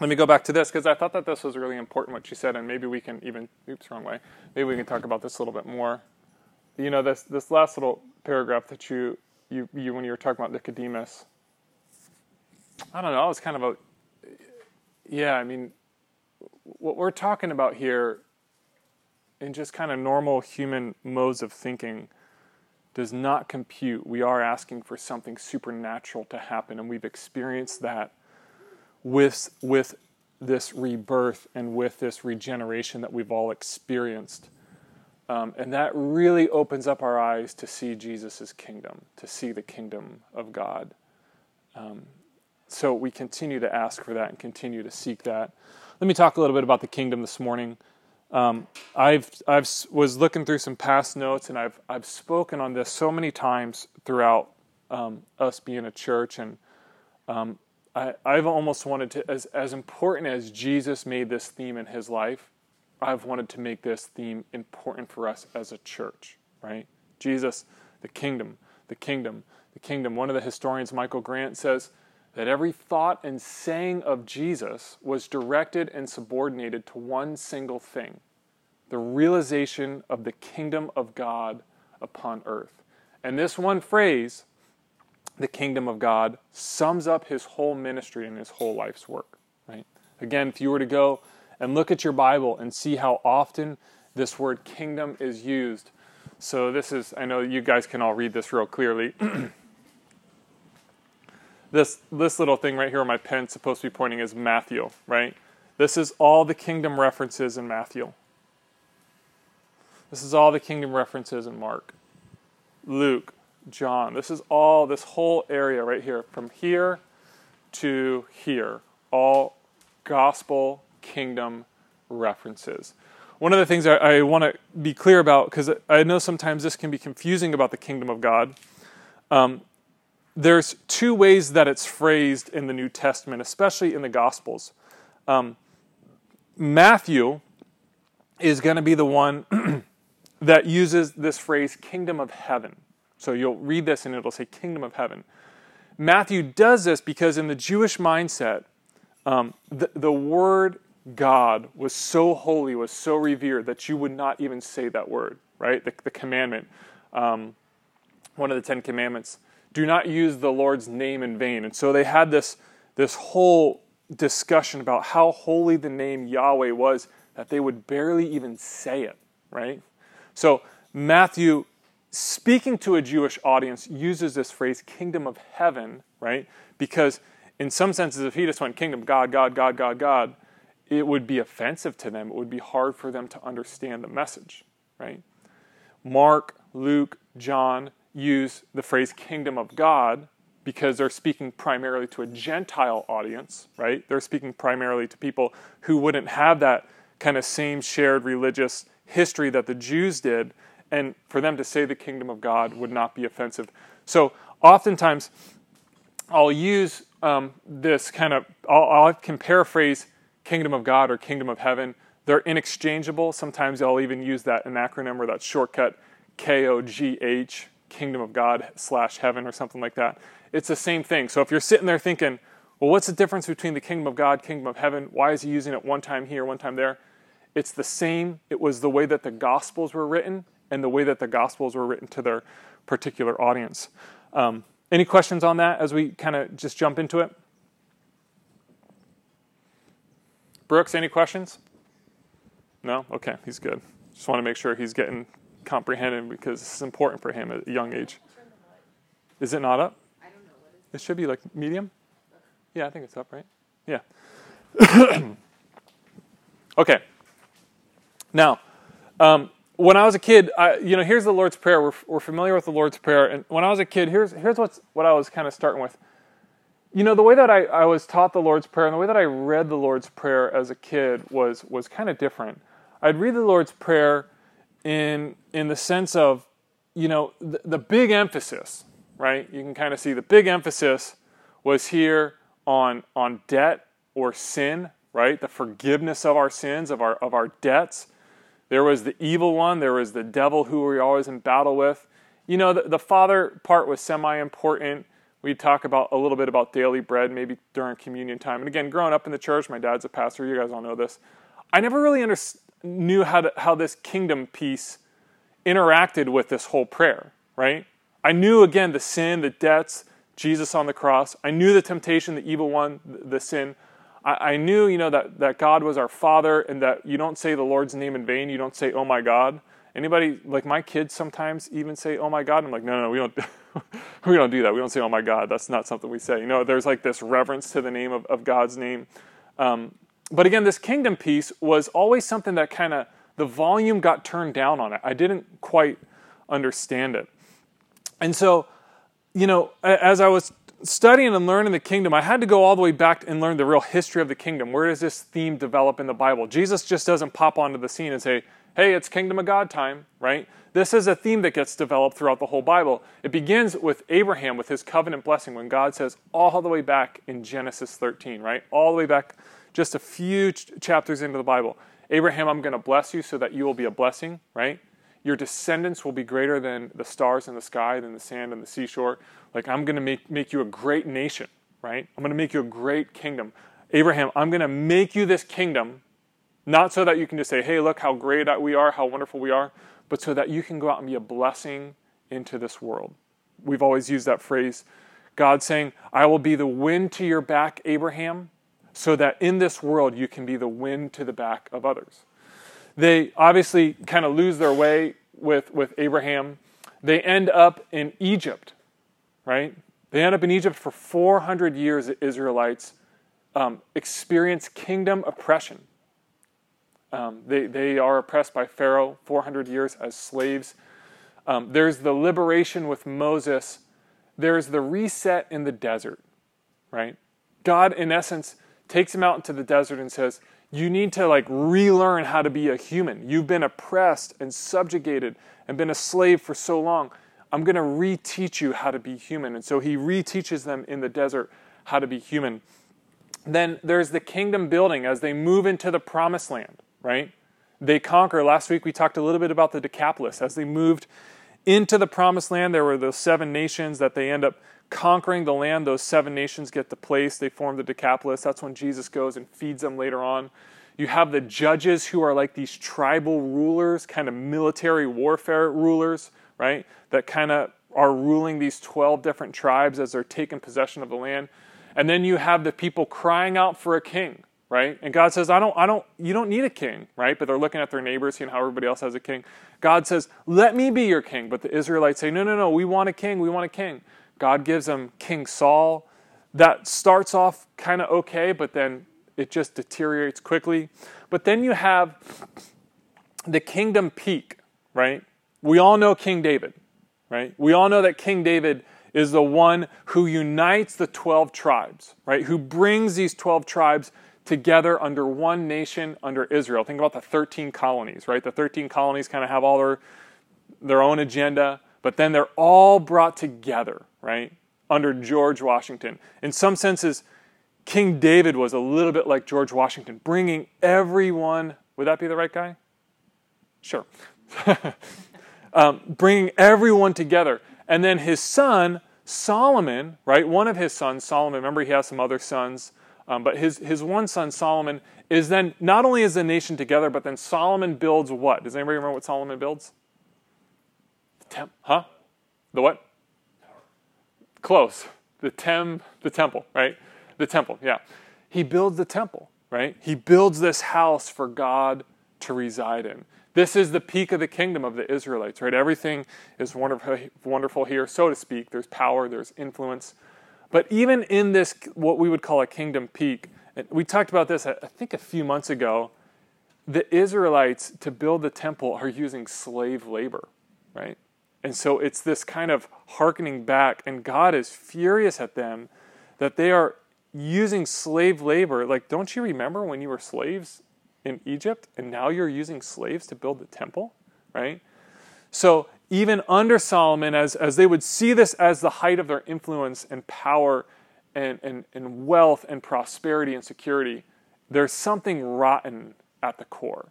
Let me go back to this, because I thought that this was really important what she said, and maybe we can even, oops, wrong way, maybe we can talk about this a little bit more. You know, this last little paragraph that you when you were talking about Nicodemus, I don't know, I was kind of a, yeah, I mean, what we're talking about here in just kind of normal human modes of thinking does not compute. We are asking for something supernatural to happen, and we've experienced that with this rebirth and with this regeneration that we've all experienced. And that really opens up our eyes to see Jesus' kingdom, to see the kingdom of God. So we continue to ask for that and continue to seek that. Let me talk a little bit about the kingdom this morning. I've was looking through some past notes, and I've spoken on this so many times throughout us being a church, and I've almost wanted to, as important as Jesus made this theme in his life, I've wanted to make this theme important for us as a church, right? Jesus, the kingdom, the kingdom, the kingdom. One of the historians, Michael Grant, says that every thought and saying of Jesus was directed and subordinated to one single thing, the realization of the kingdom of God upon earth. And this one phrase, the kingdom of God, sums up his whole ministry and his whole life's work, right? Again, if you were to go and look at your Bible and see how often this word kingdom is used. So this is, I know you guys can all read this real clearly. This little thing right here where my pen's supposed to be pointing is Matthew, right? This is all the kingdom references in Matthew. This is all the kingdom references in Mark, Luke, John. This is all, this whole area right here, from here to here, all gospel kingdom references. One of the things I want to be clear about, because I know sometimes this can be confusing about the kingdom of God, there's two ways that it's phrased in the New Testament, especially in the Gospels. Matthew is going to be the one that uses this phrase, kingdom of heaven. So you'll read this and it'll say kingdom of heaven. Matthew does this because in the Jewish mindset, the word God was so holy, was so revered that you would not even say that word, right? The commandment, one of the 10 commandments, do not use the Lord's name in vain. And so they had this whole discussion about how holy the name Yahweh was that they would barely even say it, right? So Matthew, speaking to a Jewish audience, uses this phrase, kingdom of heaven, right? Because in some senses, if he just went kingdom, God, God, God, God, God, it would be offensive to them. It would be hard for them to understand the message, right? Mark, Luke, John use the phrase kingdom of God because they're speaking primarily to a Gentile audience, right? They're speaking primarily to people who wouldn't have that kind of same shared religious history that the Jews did, and for them to say the kingdom of God would not be offensive. So oftentimes I'll use this kind of, I can paraphrase kingdom of God or kingdom of heaven. They're inexchangeable. Sometimes I'll even use that acronym or that shortcut, KOGH, kingdom of God / heaven or something like that. It's the same thing. So if you're sitting there thinking, well, what's the difference between the kingdom of God, kingdom of heaven? Why is he using it one time here, one time there? It's the same. It was the way that the Gospels were written and the way that the Gospels were written to their particular audience. Any questions on that as we kind of just jump into it? Brooks, any questions? No? Okay, he's good. Just want to make sure he's getting comprehended because it's important for him at a young age. Is it not up? I don't know what it is. It should be like medium. Yeah, I think it's up, right? Yeah. Okay. Now, when I was a kid, here's the Lord's Prayer. We're familiar with the Lord's Prayer, and when I was a kid, here's what I was kind of starting with. You know, the way that I was taught the Lord's Prayer and the way that I read the Lord's Prayer as a kid was kind of different. I'd read the Lord's Prayer in the sense of, you know, the big emphasis, right? You can kind of see the big emphasis was here on debt or sin, right? The forgiveness of our sins, of our debts. There was the evil one. There was the devil who we were always in battle with. You know, the Father part was semi-important. we talk about a little bit about daily bread, maybe during communion time. And again, growing up in the church, my dad's a pastor, you guys all know this, I never really knew how this kingdom piece interacted with this whole prayer, right? I knew, again, the sin, the debts, Jesus on the cross. I knew the temptation, the evil one, the sin. I knew, that God was our Father, and that you don't say the Lord's name in vain. You don't say, oh my God. Anybody, like my kids sometimes even say, oh my God. I'm like, no, we don't we don't do that. We don't say, oh my God. That's not something we say. There's like this reverence to the name of God's name. But again, this kingdom piece was always something that kind of, the volume got turned down on it. I didn't quite understand it. And so, as I was studying and learning the kingdom, I had to go all the way back and learn the real history of the kingdom. Where does this theme develop in the Bible? Jesus just doesn't pop onto the scene and say, hey, it's kingdom of God time, right? This is a theme that gets developed throughout the whole Bible. It begins with Abraham, with his covenant blessing, when God says all the way back in Genesis 13, right? All the way back just a few chapters into the Bible. Abraham, I'm going to bless you so that you will be a blessing, right? Your descendants will be greater than the stars in the sky, than the sand on the seashore. Like, I'm going to make you a great nation, right? I'm going to make you a great kingdom. Abraham, I'm going to make you this kingdom, not so that you can just say, hey, look how great we are, how wonderful we are, but so that you can go out and be a blessing into this world. We've always used that phrase, God saying, I will be the wind to your back, Abraham, so that in this world you can be the wind to the back of others. They obviously kind of lose their way with Abraham. They end up in Egypt, right? They end up in Egypt for 400 years, the Israelites experience kingdom oppression. They are oppressed by Pharaoh, 400 years as slaves. There's the liberation with Moses. There's the reset in the desert, right? God, in essence, takes him out into the desert and says, you need to relearn how to be a human. You've been oppressed and subjugated and been a slave for so long. I'm going to reteach you how to be human. And so he reteaches them in the desert how to be human. Then there's the kingdom building as they move into the promised land, right? They conquer. Last week we talked a little bit about the Decapolis. As they moved into the promised land, there were those 7 nations that they end up conquering the land. Those 7 nations get the place. They form the Decapolis. That's when Jesus goes and feeds them later on. You have the judges who are like these tribal rulers, kind of military warfare rulers, right? That kind of are ruling these 12 different tribes as they're taking possession of the land. And then you have the people crying out for a king, right? And God says, you don't need a king, right? But they're looking at their neighbors, seeing how everybody else has a king. God says, let me be your king. But the Israelites say, no, we want a king, we want a king. God gives them King Saul. That starts off kind of okay, but then it just deteriorates quickly. But then you have the kingdom peak, right? We all know King David, right? We all know that King David is the one who unites the 12 tribes, right? Who brings these 12 tribes together under one nation, under Israel. Think about the 13 colonies, right? The 13 colonies kind of have all their own agenda, but then they're all brought together, right? Under George Washington. In some senses, King David was a little bit like George Washington, bringing everyone, would that be the right guy? Sure. Bringing everyone together. And then his son, Solomon, right? One of his sons, Solomon, remember he has some other sons, but his one son, Solomon, is then, not only is the nation together, but then Solomon builds what? Does anybody remember what Solomon builds? The what? Close. The temple, right? The temple, yeah. He builds the temple, right? He builds this house for God to reside in. This is the peak of the kingdom of the Israelites, right? Everything is wonderful here, so to speak. There's power, there's influence. But even in this, what we would call a kingdom peak, and we talked about this, I think, a few months ago, the Israelites, to build the temple, are using slave labor, right? And so it's this kind of hearkening back, and God is furious at them that they are using slave labor. Like, don't you remember when you were slaves in Egypt, and now you're using slaves to build the temple, right? So even under Solomon, as they would see this as the height of their influence and power and wealth and prosperity and security, there's something rotten at the core.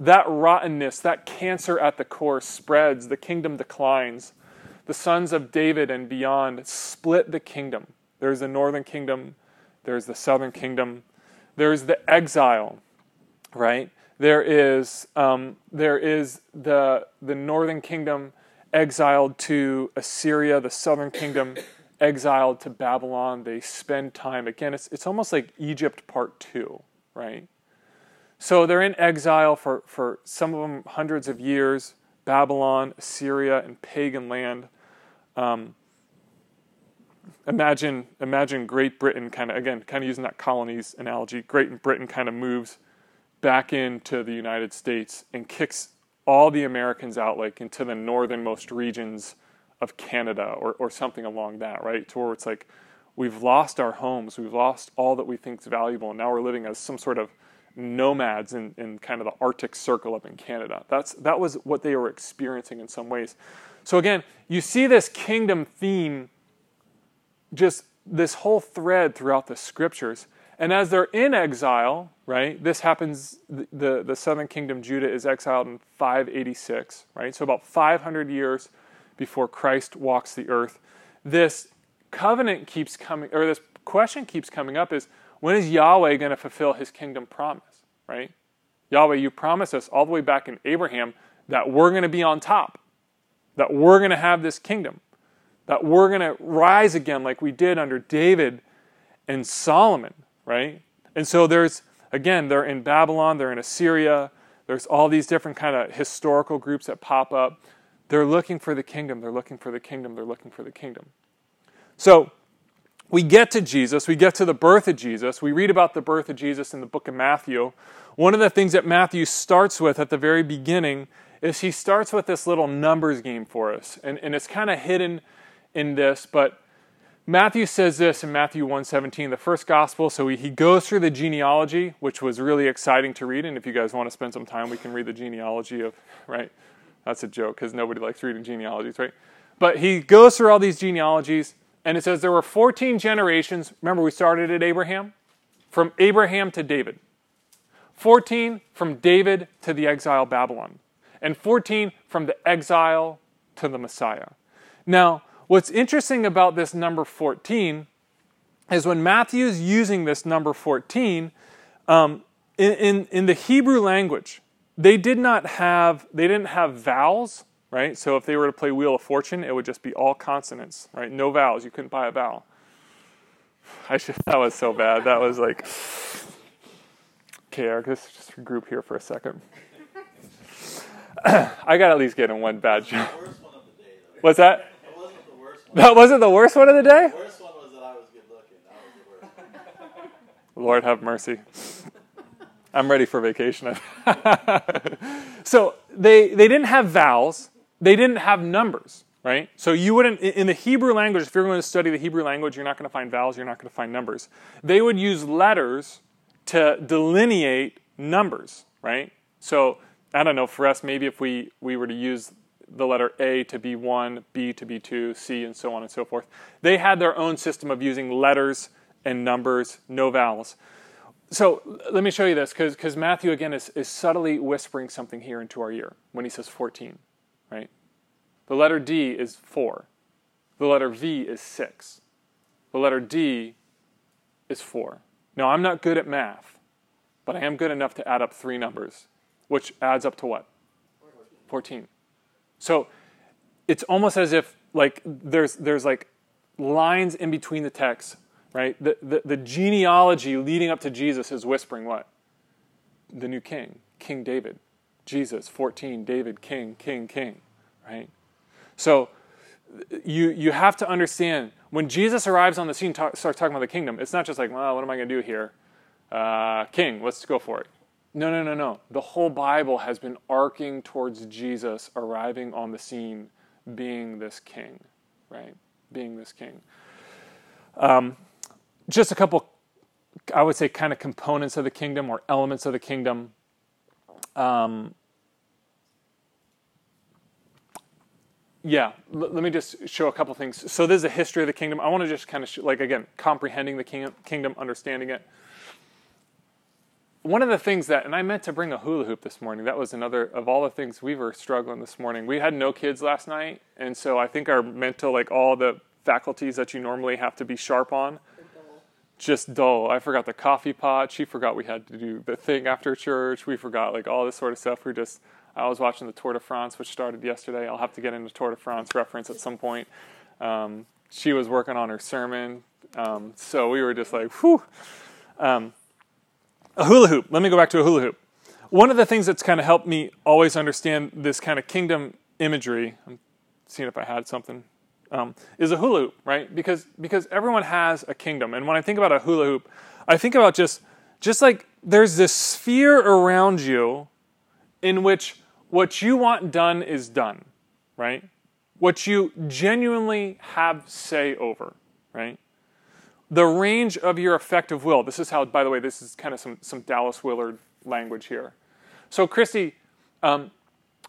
That rottenness, that cancer at the core spreads, the kingdom declines. the sons of David and beyond split the kingdom. There's the northern kingdom. There's the southern kingdom. There's the exile, right? There is the northern kingdom exiled to Assyria, the southern kingdom exiled to Babylon. They spend time, again, it's almost like Egypt part 2, right? So they're in exile for some of them hundreds of years, Babylon, Assyria, and pagan land. Imagine Great Britain kind of using that colonies analogy. Great Britain kind of moves back into the United States and kicks all the Americans out, like into the northernmost regions of Canada or something along that, right? To where it's like, we've lost our homes, we've lost all that we think is valuable, and now we're living as some sort of nomads in kind of the Arctic Circle up in Canada. That was what they were experiencing in some ways. So again, you see this kingdom theme, just this whole thread throughout the scriptures. And as they're in exile, right, this happens, the southern kingdom, Judah, is exiled in 586, right? So about 500 years before Christ walks the earth. This covenant keeps coming, or this question keeps coming up is, when is Yahweh going to fulfill his kingdom promise, right? Yahweh, you promised us all the way back in Abraham that we're going to be on top, that we're going to have this kingdom, that we're going to rise again like we did under David and Solomon, right? And so there's, again, they're in Babylon, they're in Assyria, there's all these different kind of historical groups that pop up. They're looking for the kingdom, they're looking for the kingdom, they're looking for the kingdom. So we get to Jesus, we get to the birth of Jesus, we read about the birth of Jesus in the book of Matthew. One of the things that Matthew starts with at the very beginning is he starts with this little numbers game for us. And it's kind of hidden in this, but Matthew says this in Matthew 1:17, the first gospel. So he goes through the genealogy, which was really exciting to read. And if you guys want to spend some time, we can read the genealogy of, right? That's a joke because nobody likes reading genealogies, right? But he goes through all these genealogies, and it says there were 14 generations. Remember, we started at Abraham. From Abraham to David. 14 from David to the exile Babylon. And 14 from the exile to the Messiah. Now, what's interesting about this number 14 is when Matthew's using this number 14, in the Hebrew language, they didn't have vowels, right? So if they were to play Wheel of Fortune, it would just be all consonants, right? No vowels. You couldn't buy a vowel. That was so bad. That was like, okay, Eric, let's just regroup here for a second. I got to at least get in one bad joke. What's that? That wasn't the worst one of the day? The worst one was that I was good looking. That was the worst. Lord have mercy. I'm ready for vacation. So they didn't have vowels. They didn't have numbers, right? So you wouldn't, in the Hebrew language, if you're going to study the Hebrew language, you're not going to find vowels, you're not going to find numbers. They would use letters to delineate numbers, right? So, I don't know, for us, maybe if we were to use the letter A to be 1, B to be 2, C, and so on and so forth. They had their own system of using letters and numbers, no vowels. So let me show you this, because Matthew, again, is subtly whispering something here into our ear when he says 14, right? The letter D is 4. The letter V is 6. The letter D is 4. Now, I'm not good at math, but I am good enough to add up 3 numbers, which adds up to what? 14. So it's almost as if like there's like lines in between the texts, right? The genealogy leading up to Jesus is whispering what? The new king, King David, Jesus, 14, David, king, right? So you have to understand when Jesus arrives on the scene, starts talking about the kingdom, it's not just like, well, what am I going to do here? King, let's go for it. No. The whole Bible has been arcing towards Jesus arriving on the scene, being this king, right? Being this king. Just a couple, I would say, kind of components of the kingdom or elements of the kingdom. Let me just show a couple things. So this is a history of the kingdom. I want to just kind of, comprehending the kingdom, understanding it. One of the things that, and I meant to bring a hula hoop this morning. That was another, of all the things we were struggling this morning. We had no kids last night, and so I think our mental, like all the faculties that you normally have to be sharp on, just dull. I forgot the coffee pot. She forgot we had to do the thing after church. We forgot like all this sort of stuff. We're just, I was watching the Tour de France, which started yesterday. I'll have to get into Tour de France reference at some point. She was working on her sermon. So we were just like, whew. A hula hoop. Let me go back to a hula hoop. One of the things that's kind of helped me always understand this kind of kingdom imagery, I'm seeing if I had something, is a hula hoop, right? Because everyone has a kingdom. And when I think about a hula hoop, I think about just like there's this sphere around you in which what you want done is done, right? What you genuinely have say over, right? The range of your effective will. This is how, by the way, this is kind of some Dallas Willard language here. So, Christy,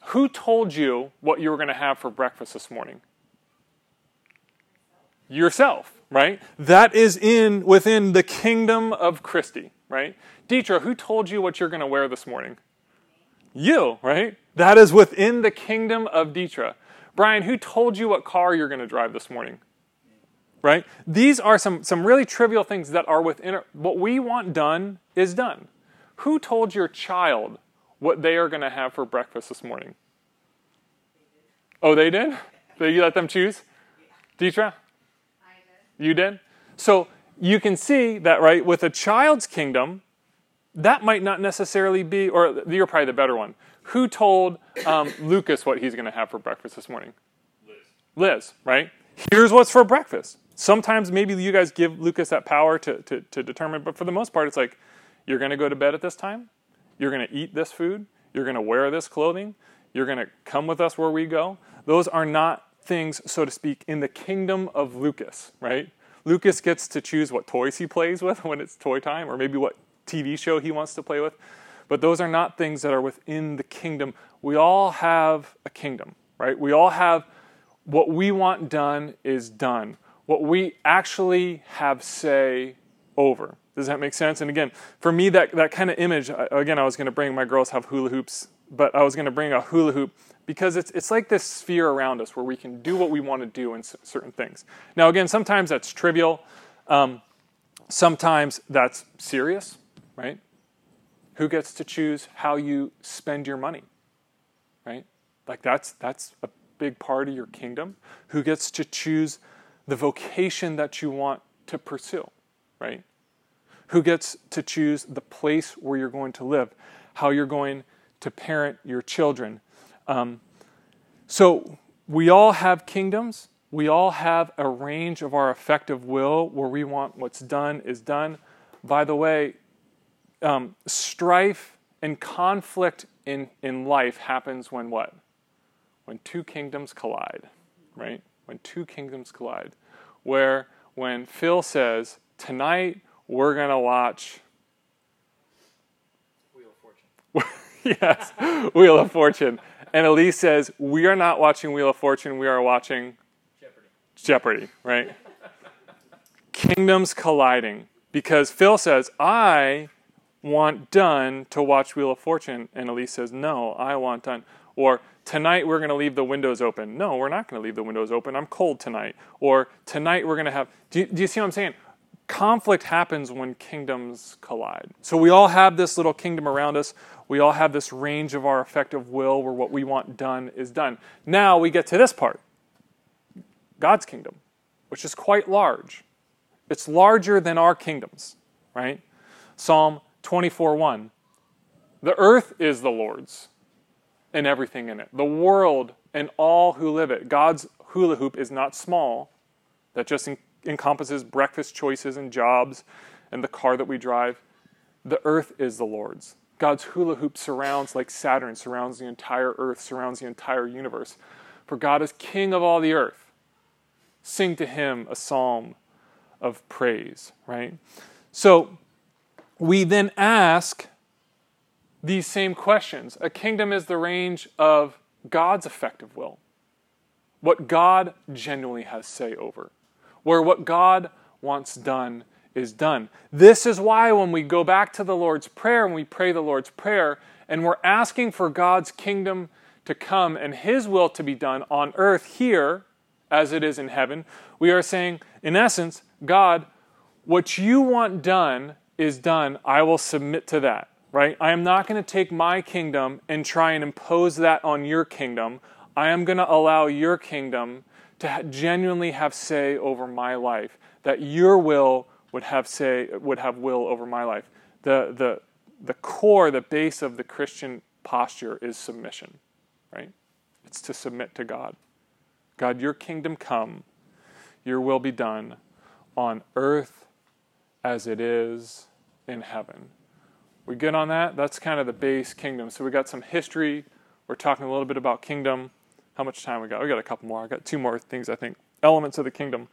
who told you what you were going to have for breakfast this morning? Yourself, right? That is within the kingdom of Christy, right? Deetra, who told you what you're going to wear this morning? You, right? That is within the kingdom of Deetra. Brian, who told you what car you're going to drive this morning? Right? These are some really trivial things that are within what we want done is done. Who told your child what they are going to have for breakfast this morning? Oh, they did? So you let them choose? Deetra? I did. You did? So you can see that, right, with a child's kingdom, that might not necessarily be, or you're probably the better one. Who told Lucas what he's going to have for breakfast this morning? Liz, right? Here's what's for breakfast. Sometimes maybe you guys give Lucas that power to determine, but for the most part, it's like, you're going to go to bed at this time, you're going to eat this food, you're going to wear this clothing, you're going to come with us where we go. Those are not things, so to speak, in the kingdom of Lucas, right? Lucas gets to choose what toys he plays with when it's toy time, or maybe what TV show he wants to play with, but those are not things that are within the kingdom. We all have a kingdom, right? We all have what we want done is done. What we actually have say over. Does that make sense? And again, for me, that kind of image, again, I was going to bring, my girls have hula hoops, but I was going to bring a hula hoop because it's like this sphere around us where we can do what we want to do in certain things. Now, again, sometimes that's trivial. Sometimes that's serious, right? Who gets to choose how you spend your money, right? Like that's a big part of your kingdom. Who gets to choose the vocation that you want to pursue, right? Who gets to choose the place where you're going to live, how you're going to parent your children. So we all have kingdoms. We all have a range of our effective will where we want what's done is done. By the way, strife and conflict in life happens when what? When two kingdoms collide, right? When two kingdoms collide, where when Phil says, tonight we're going to watch Wheel of Fortune. Yes, Wheel of Fortune. And Elise says, we are not watching Wheel of Fortune, we are watching Jeopardy, right? Kingdoms colliding. Because Phil says, I want done to watch Wheel of Fortune. And Elise says, no, I want done. Or, tonight we're going to leave the windows open. No, we're not going to leave the windows open. I'm cold tonight. Or, tonight we're going to have... Do you see what I'm saying? Conflict happens when kingdoms collide. So we all have this little kingdom around us. We all have this range of our effective will where what we want done is done. Now we get to this part. God's kingdom, which is quite large. It's larger than our kingdoms, right? Psalm 24:1. The earth is the Lord's, and everything in it. The world and all who live it. God's hula hoop is not small. That just encompasses breakfast choices and jobs and the car that we drive. The earth is the Lord's. God's hula hoop surrounds, like Saturn, surrounds the entire earth, surrounds the entire universe. For God is king of all the earth. Sing to him a psalm of praise, right? So we then ask these same questions. A kingdom is the range of God's effective will. What God genuinely has say over. Where what God wants done is done. This is why when we go back to the Lord's Prayer, when we pray the Lord's Prayer, and we're asking for God's kingdom to come and His will to be done on earth here, as it is in heaven, we are saying, in essence, God, what you want done is done. I will submit to that, right? I am not going to take my kingdom and try and impose that on your kingdom. I am going to allow your kingdom to genuinely have say over my life, that your will would have say, would have will over my life. The core, the base of the Christian posture is submission, right? It's to submit to God. God, your kingdom come, your will be done on earth as it is in heaven. We good on that? That's kind of the base kingdom. So we got some history. We're talking a little bit about kingdom. How much time we got? We got a couple more. I got two more things, I think. Elements of the kingdom.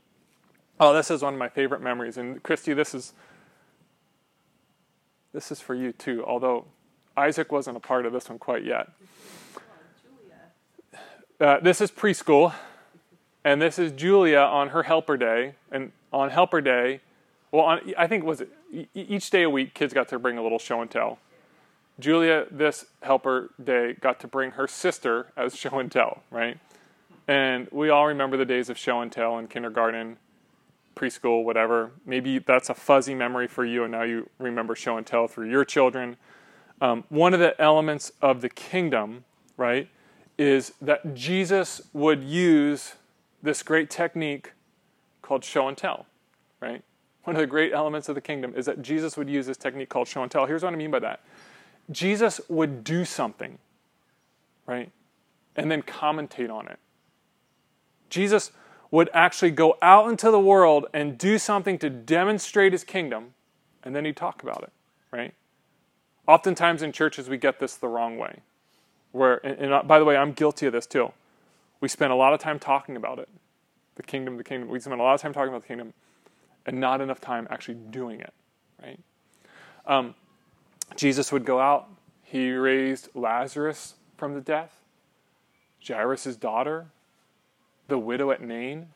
Oh, this is one of my favorite memories. And Christy, this is for you too, although Isaac wasn't a part of this one quite yet. This is preschool, and this is Julia on her helper day. And on helper day, each day a week, kids got to bring a little show and tell. Julia, this helper day, got to bring her sister as show and tell, right? And we all remember the days of show and tell in kindergarten, preschool, whatever. Maybe that's a fuzzy memory for you, and now you remember show and tell through your children. One of the elements of the kingdom, right, is that Jesus would use this great technique called show and tell, right? One of the great elements of the kingdom is that Jesus would use this technique called show and tell. Here's what I mean by that. Jesus would do something, right, and then commentate on it. Jesus would actually go out into the world and do something to demonstrate his kingdom, and then he'd talk about it, right? Oftentimes in churches we get this the wrong way. And by the way, I'm guilty of this too. We spend a lot of time talking about it. The kingdom. We spend a lot of time talking about the kingdom and not enough time actually doing it, right? Jesus would go out. He raised Lazarus from the death, Jairus' daughter, the widow at Nain.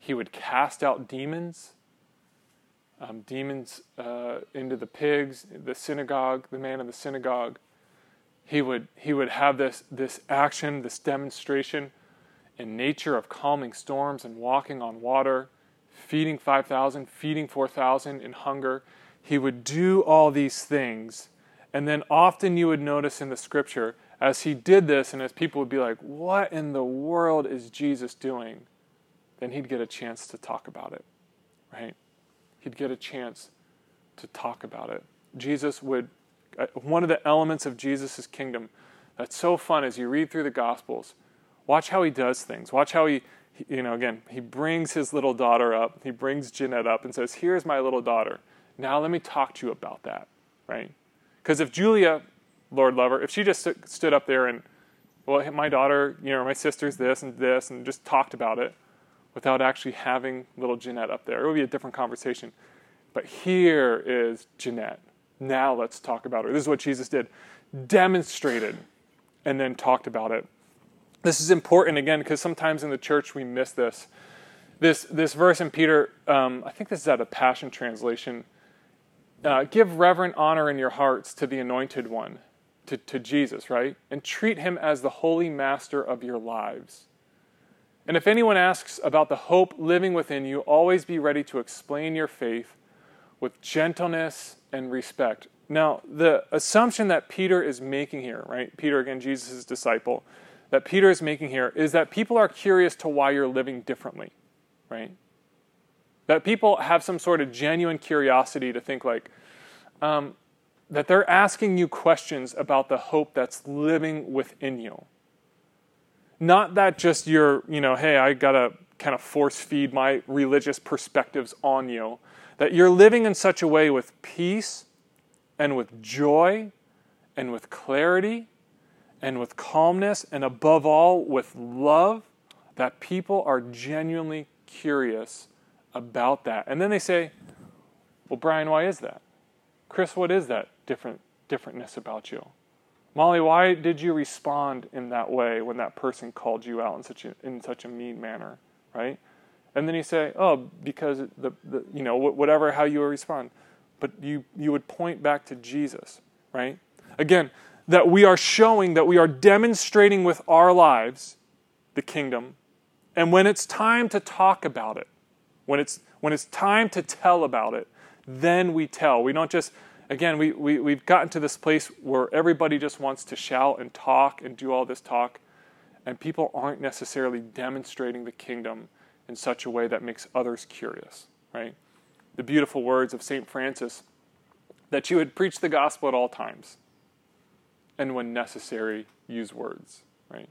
He would cast out demons into the pigs, the synagogue, the man in the synagogue. He would have this action, this demonstration in nature of calming storms and walking on water, feeding 5,000, feeding 4,000 in hunger. He would do all these things. And then often you would notice in the scripture, as he did this and as people would be like, what in the world is Jesus doing? Then he'd get a chance to talk about it, right? He'd get a chance to talk about it. One of the elements of Jesus' kingdom that's so fun is you read through the Gospels. Watch how he does things. Watch how he brings his little daughter up. He brings Jeanette up and says, here's my little daughter. Now let me talk to you about that, right? Because if Julia, Lord love her, if she just stood up there and, well, my daughter, my sister's this, and just talked about it without actually having little Jeanette up there, it would be a different conversation. But here is Jeanette. Now let's talk about her. This is what Jesus did. Demonstrated and then talked about it. This is important, again, because sometimes in the church we miss this. This verse in Peter, I think this is out of Passion Translation. Give reverent honor in your hearts to the Anointed One, to Jesus, right? And treat him as the Holy Master of your lives. And if anyone asks about the hope living within you, always be ready to explain your faith with gentleness and respect. Now, the assumption that Peter is making here, right? Peter, again, Jesus' disciple, that Peter is making here is that people are curious to why you're living differently, right? That people have some sort of genuine curiosity to think like, that they're asking you questions about the hope that's living within you. Not that just you're, hey, I got to kind of force feed my religious perspectives on you. That you're living in such a way with peace and with joy and with clarity and with calmness and above all with love that people are genuinely curious about that. And then they say, well, Brian, why is that? Chris, what is that differentness about you? Molly, why did you respond in that way when that person called you out in such a mean manner, right? And then you say, oh, because the you know, whatever, how you respond. But you would point back to Jesus, right? Again, that we are showing, that we are demonstrating with our lives the kingdom. And when it's time to talk about it, when it's time to tell about it, then we tell. We don't just, again, we've gotten to this place where everybody just wants to shout and talk and do all this talk, and people aren't necessarily demonstrating the kingdom in such a way that makes others curious, right? The beautiful words of Saint Francis, that you would preach the gospel at all times, and when necessary, use words, right?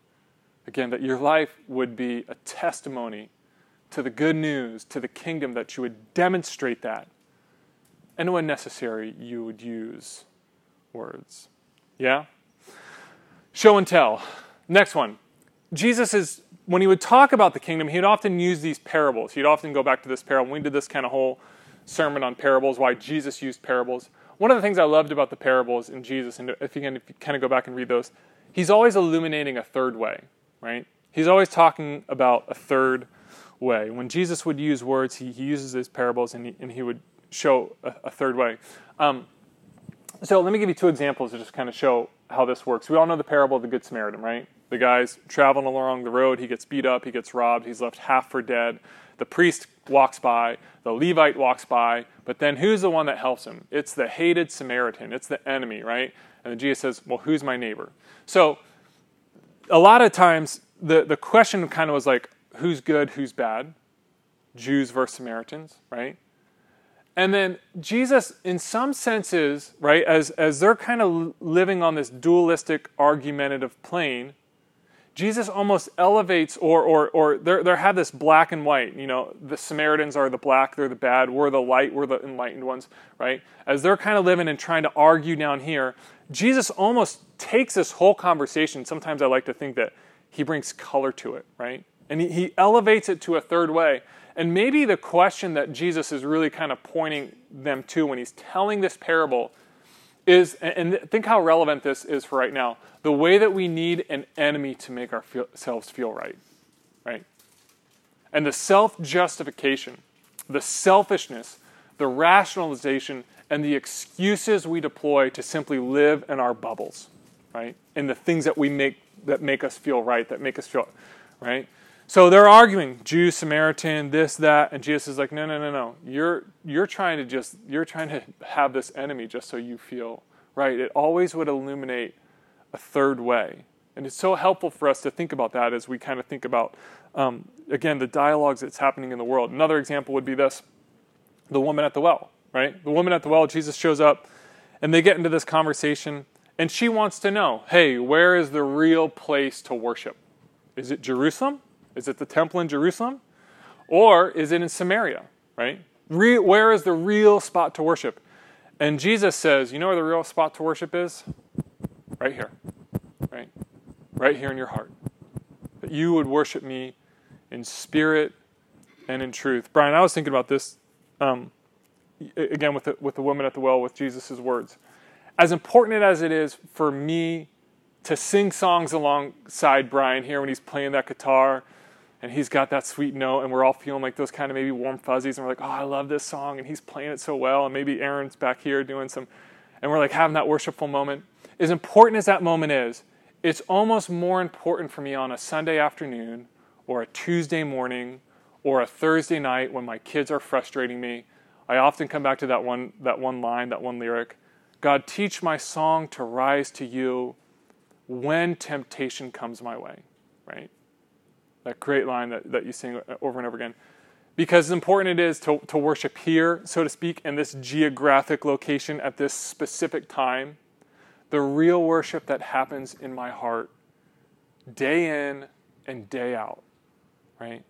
Again, that your life would be a testimony to the good news, to the kingdom, that you would demonstrate that. And when necessary, you would use words. Yeah? Show and tell. Next one. Jesus is, when he would talk about the kingdom, he'd often use these parables. He'd often go back to this parable. We did this kind of whole sermon on parables, why Jesus used parables. One of the things I loved about the parables in Jesus, and if you kind of go back and read those, he's always illuminating a third way, right? He's always talking about a third way. When Jesus would use words, he uses his parables, and he would show a third way. So let me give you two examples to just kind of show how this works. We all know the parable of the Good Samaritan, right? The guy's traveling along the road. He gets beat up. He gets robbed. He's left half for dead. The priest walks by. The Levite walks by. But then who's the one that helps him? It's the hated Samaritan. It's the enemy, right? And then Jesus says, well, who's my neighbor? So a lot of times the question kind of was like, who's good, who's bad? Jews versus Samaritans, right? And then Jesus, in some senses, right, as they're kind of living on this dualistic, argumentative plane, Jesus almost elevates, or they have this black and white, you know, the Samaritans are the black, they're the bad, we're the light, we're the enlightened ones, right? As they're kind of living and trying to argue down here, Jesus almost takes this whole conversation. Sometimes I like to think that he brings color to it, right? And he elevates it to a third way. And maybe the question that Jesus is really kind of pointing them to when he's telling this parable is, and think how relevant this is for right now, the way that we need an enemy to make ourselves feel right, right? And the self-justification, the selfishness, the rationalization, and the excuses we deploy to simply live in our bubbles, right? And the things that we make, that make us feel right, that make us feel, right? So they're arguing, Jew, Samaritan, this, that, and Jesus is like, no. You're trying to have this enemy just so you feel right. It always would illuminate a third way, and it's so helpful for us to think about that as we kind of think about again the dialogues that's happening in the world. Another example would be this: the woman at the well, right? The woman at the well. Jesus shows up, and they get into this conversation, and she wants to know, hey, where is the real place to worship? Is it Jerusalem? Is it the temple in Jerusalem? Or is it in Samaria, right? Where is the real spot to worship? And Jesus says, you know where the real spot to worship is? Right here, right? Right here in your heart. That you would worship me in spirit and in truth. Brian, I was thinking about this, again, with the woman at the well, with Jesus' words. As important as it is for me to sing songs alongside Brian here when he's playing that guitar, and he's got that sweet note, and we're all feeling like those kind of maybe warm fuzzies, and we're like, oh, I love this song, and he's playing it so well, and maybe Aaron's back here doing some, and we're like having that worshipful moment. As important as that moment is, it's almost more important for me on a Sunday afternoon, or a Tuesday morning, or a Thursday night when my kids are frustrating me. I often come back to that one line, that one lyric, God, teach my song to rise to you when temptation comes my way, right? That great line that you sing over and over again. Because as important it is to worship here, so to speak, in this geographic location at this specific time, the real worship that happens in my heart day in and day out, right?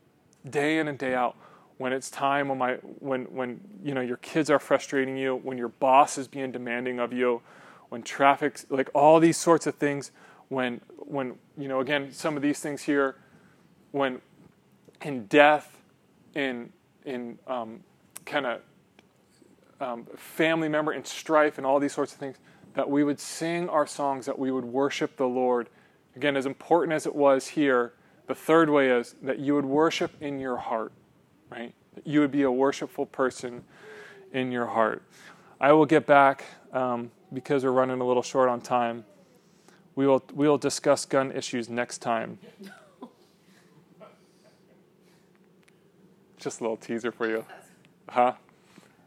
Day in and day out. When it's time, when you know your kids are frustrating you, when your boss is being demanding of you, when traffic, like all these sorts of things, when you know, again, some of these things here, when in death, in kind of family member, in strife, and all these sorts of things, that we would sing our songs, that we would worship the Lord. Again, as important as it was here, the third way is that you would worship in your heart, right? That you would be a worshipful person in your heart. I will get back because we're running a little short on time. We will discuss gun issues next time. Just a little teaser for you, huh?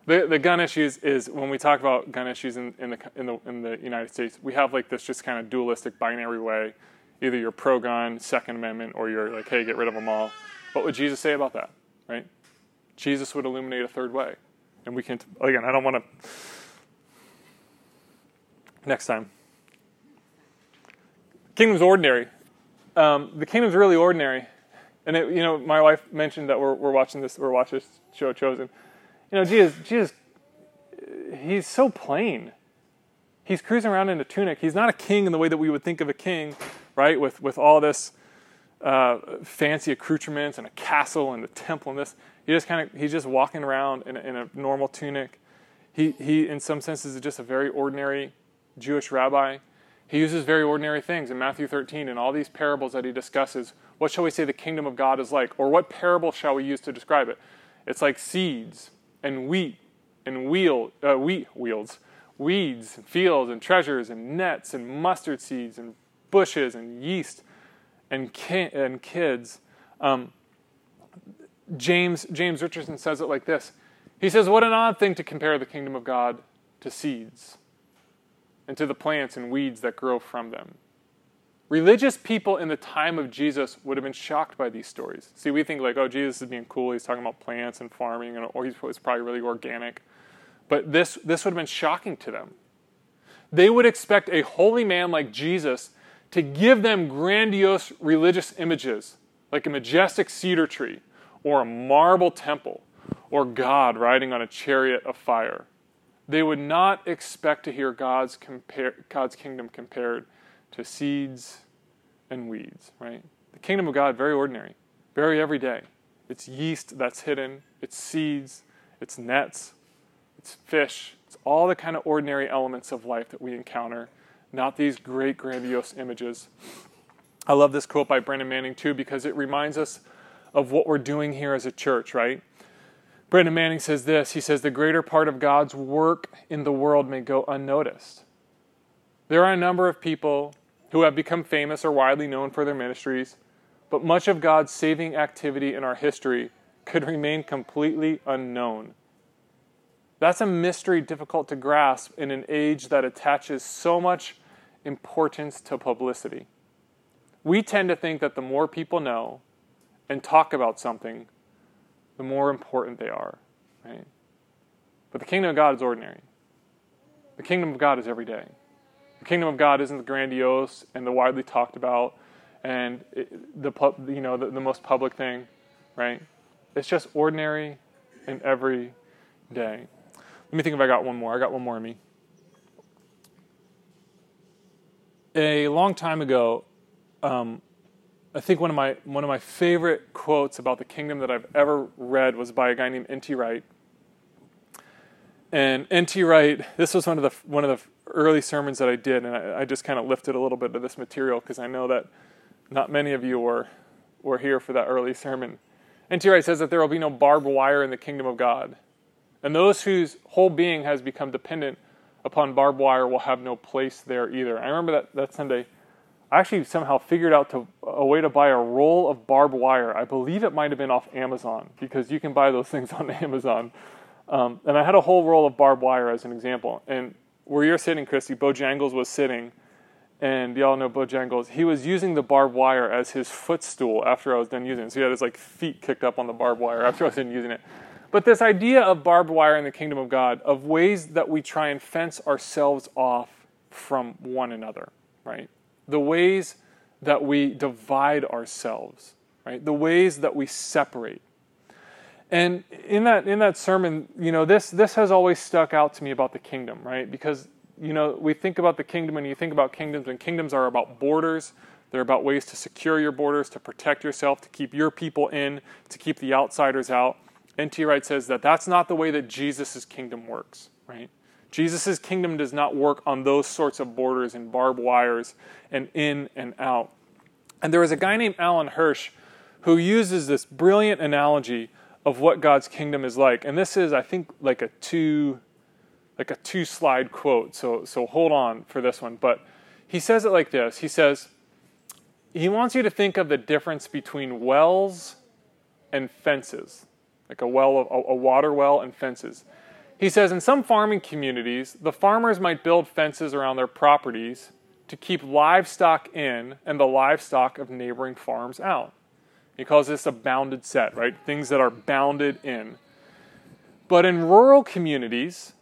The gun issues is when we talk about gun issues in the United States, we have like this just kind of dualistic binary way. Either you're pro-gun, Second Amendment, or you're like, hey, get rid of them all. What would Jesus say about that, right? Jesus would illuminate a third way. And we can't, again, I don't want to. Next time. Kingdom's ordinary. The kingdom's really ordinary. And it, you know, my wife mentioned that we're watching this show, Chosen. You know, Jesus, he's so plain. He's cruising around in a tunic. He's not a king in the way that we would think of a king, right? With all this fancy accoutrements and a castle and a temple and this. He's just walking around in a normal tunic. He in some senses is just a very ordinary Jewish rabbi. He uses very ordinary things in Matthew 13 and all these parables that he discusses. What shall we say the kingdom of God is like? Or what parable shall we use to describe it? It's like seeds and wheat and weeds and fields and treasures and nets and mustard seeds and bushes and yeast and kids. James Richardson says it like this. He says, what an odd thing to compare the kingdom of God to seeds and to the plants and weeds that grow from them. Religious people in the time of Jesus would have been shocked by these stories. See, we think like, oh, Jesus is being cool. He's talking about plants and farming, and or he's probably really organic. But this would have been shocking to them. They would expect a holy man like Jesus to give them grandiose religious images, like a majestic cedar tree, or a marble temple, or God riding on a chariot of fire. They would not expect to hear God's kingdom compared to seeds and weeds, right? The kingdom of God, very ordinary, very everyday. It's yeast that's hidden, it's seeds, it's nets, it's fish. It's all the kind of ordinary elements of life that we encounter, not these great grandiose images. I love this quote by Brennan Manning too, because it reminds us of what we're doing here as a church, right? Brennan Manning says this. He says, the greater part of God's work in the world may go unnoticed. There are a number of people who have become famous or widely known for their ministries, but much of God's saving activity in our history could remain completely unknown. That's a mystery difficult to grasp in an age that attaches so much importance to publicity. We tend to think that the more people know and talk about something, the more important they are, right? But the kingdom of God is ordinary. The kingdom of God is every day. The kingdom of God isn't the grandiose and the widely talked about and the most public thing, right? It's just ordinary and every day. Let me think if I got one more. I got one more in me. A long time ago, I think one of my favorite quotes about the kingdom that I've ever read was by a guy named N.T. Wright. And N.T. Wright, this was one of the early sermons that I did, and I just kind of lifted a little bit of this material because I know that not many of you were here for that early sermon. N.T. Wright says that there will be no barbed wire in the kingdom of God, and those whose whole being has become dependent upon barbed wire will have no place there either. I remember that Sunday. I actually somehow figured out a way to buy a roll of barbed wire. I believe it might have been off Amazon, because you can buy those things on Amazon. And I had a whole roll of barbed wire as an example. And where you're sitting, Christy, Bojangles was sitting. And y'all know Bojangles. He was using the barbed wire as his footstool after I was done using it. So he had his feet kicked up on the barbed wire after I was done using it. But this idea of barbed wire in the kingdom of God, of ways that we try and fence ourselves off from one another, right? The ways that we divide ourselves, right? The ways that we separate. And in that sermon, you know, this has always stuck out to me about the kingdom, right? Because, you know, we think about the kingdom, and you think about kingdoms, and kingdoms are about borders. They're about ways to secure your borders, to protect yourself, to keep your people in, to keep the outsiders out. N.T. Wright says that that's not the way that Jesus' kingdom works, right? Jesus' kingdom does not work on those sorts of borders and barbed wires and in and out. And there was a guy named Alan Hirsch who uses this brilliant analogy of what God's kingdom is like. And this is, I think, like a two-slide quote, so hold on for this one. But he says it like this. He says, he wants you to think of the difference between wells and fences, like a water well and fences. He says, in some farming communities, the farmers might build fences around their properties to keep livestock in and the livestock of neighboring farms out. He calls this a bounded set, right? Things that are bounded in. But in rural communities,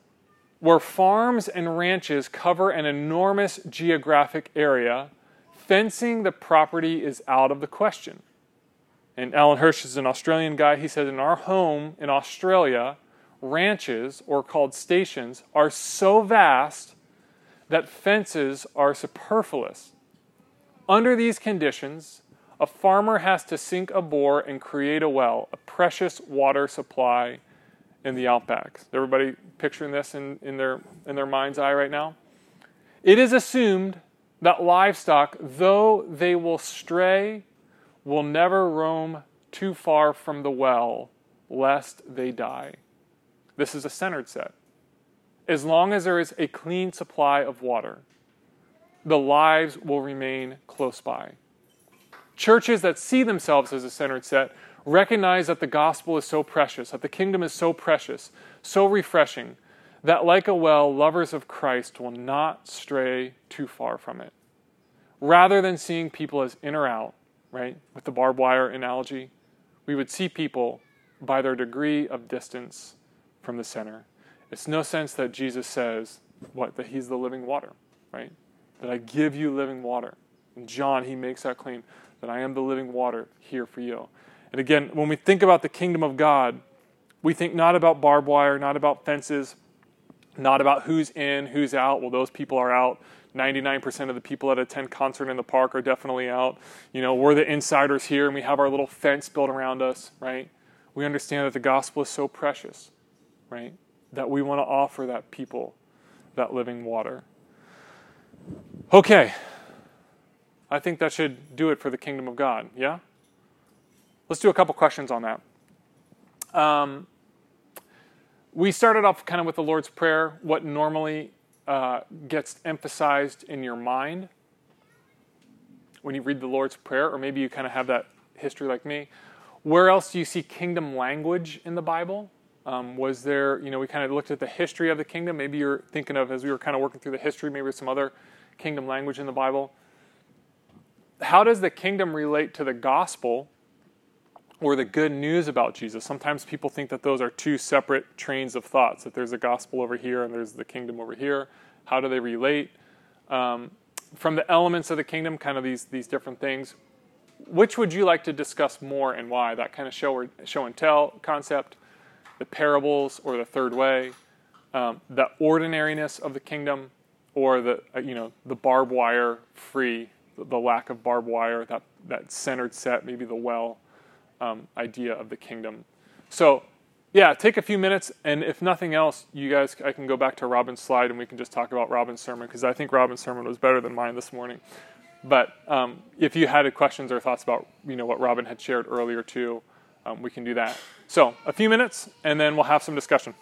where farms and ranches cover an enormous geographic area, fencing the property is out of the question. And Alan Hirsch is an Australian guy. He said, in our home in Australia, ranches, or called stations, are so vast that fences are superfluous. Under these conditions, a farmer has to sink a bore and create a well, a precious water supply in the outback. Everybody picturing this in their mind's eye right now? It is assumed that livestock, though they will stray, will never roam too far from the well, lest they die. This is a centered set. As long as there is a clean supply of water, the lives will remain close by. Churches that see themselves as a centered set recognize that the gospel is so precious, that the kingdom is so precious, so refreshing, that like a well, lovers of Christ will not stray too far from it. Rather than seeing people as in or out, right, with the barbed wire analogy, we would see people by their degree of distance from the center. It's no sense that Jesus says, what, that he's the living water, right? That I give you living water. In John, he makes that claim, that I am the living water here for you. And again, when we think about the kingdom of God, we think not about barbed wire, not about fences, not about who's in, who's out. Well, those people are out. 99% of the people that attend concert in the park are definitely out. You know, we're the insiders here, and we have our little fence built around us, right? We understand that the gospel is so precious, right, that we want to offer that people that living water. Okay. I think that should do it for the kingdom of God, yeah? Let's do a couple questions on that. We started off kind of with the Lord's Prayer, what normally gets emphasized in your mind when you read the Lord's Prayer, or maybe you kind of have that history like me. Where else do you see kingdom language in the Bible? Was there, you know, we kind of looked at the history of the kingdom. Maybe you're thinking of, as we were kind of working through the history, maybe some other kingdom language in the Bible. How does the kingdom relate to the gospel or the good news about Jesus? Sometimes people think that those are two separate trains of thoughts, that there's the gospel over here and there's the kingdom over here. How do they relate? From the elements of the kingdom, kind of these different things, which would you like to discuss more and why? That kind of show and tell concept, the parables or the third way, the ordinariness of the kingdom, or the, you know, the barbed wire free, the lack of barbed wire, that centered set, maybe the well idea of the kingdom. So, yeah, take a few minutes, and if nothing else, you guys, I can go back to Robin's slide and we can just talk about Robin's sermon, because I think Robin's sermon was better than mine this morning. But if you had questions or thoughts about, you know, what Robin had shared earlier too, we can do that. So, a few minutes, and then we'll have some discussion.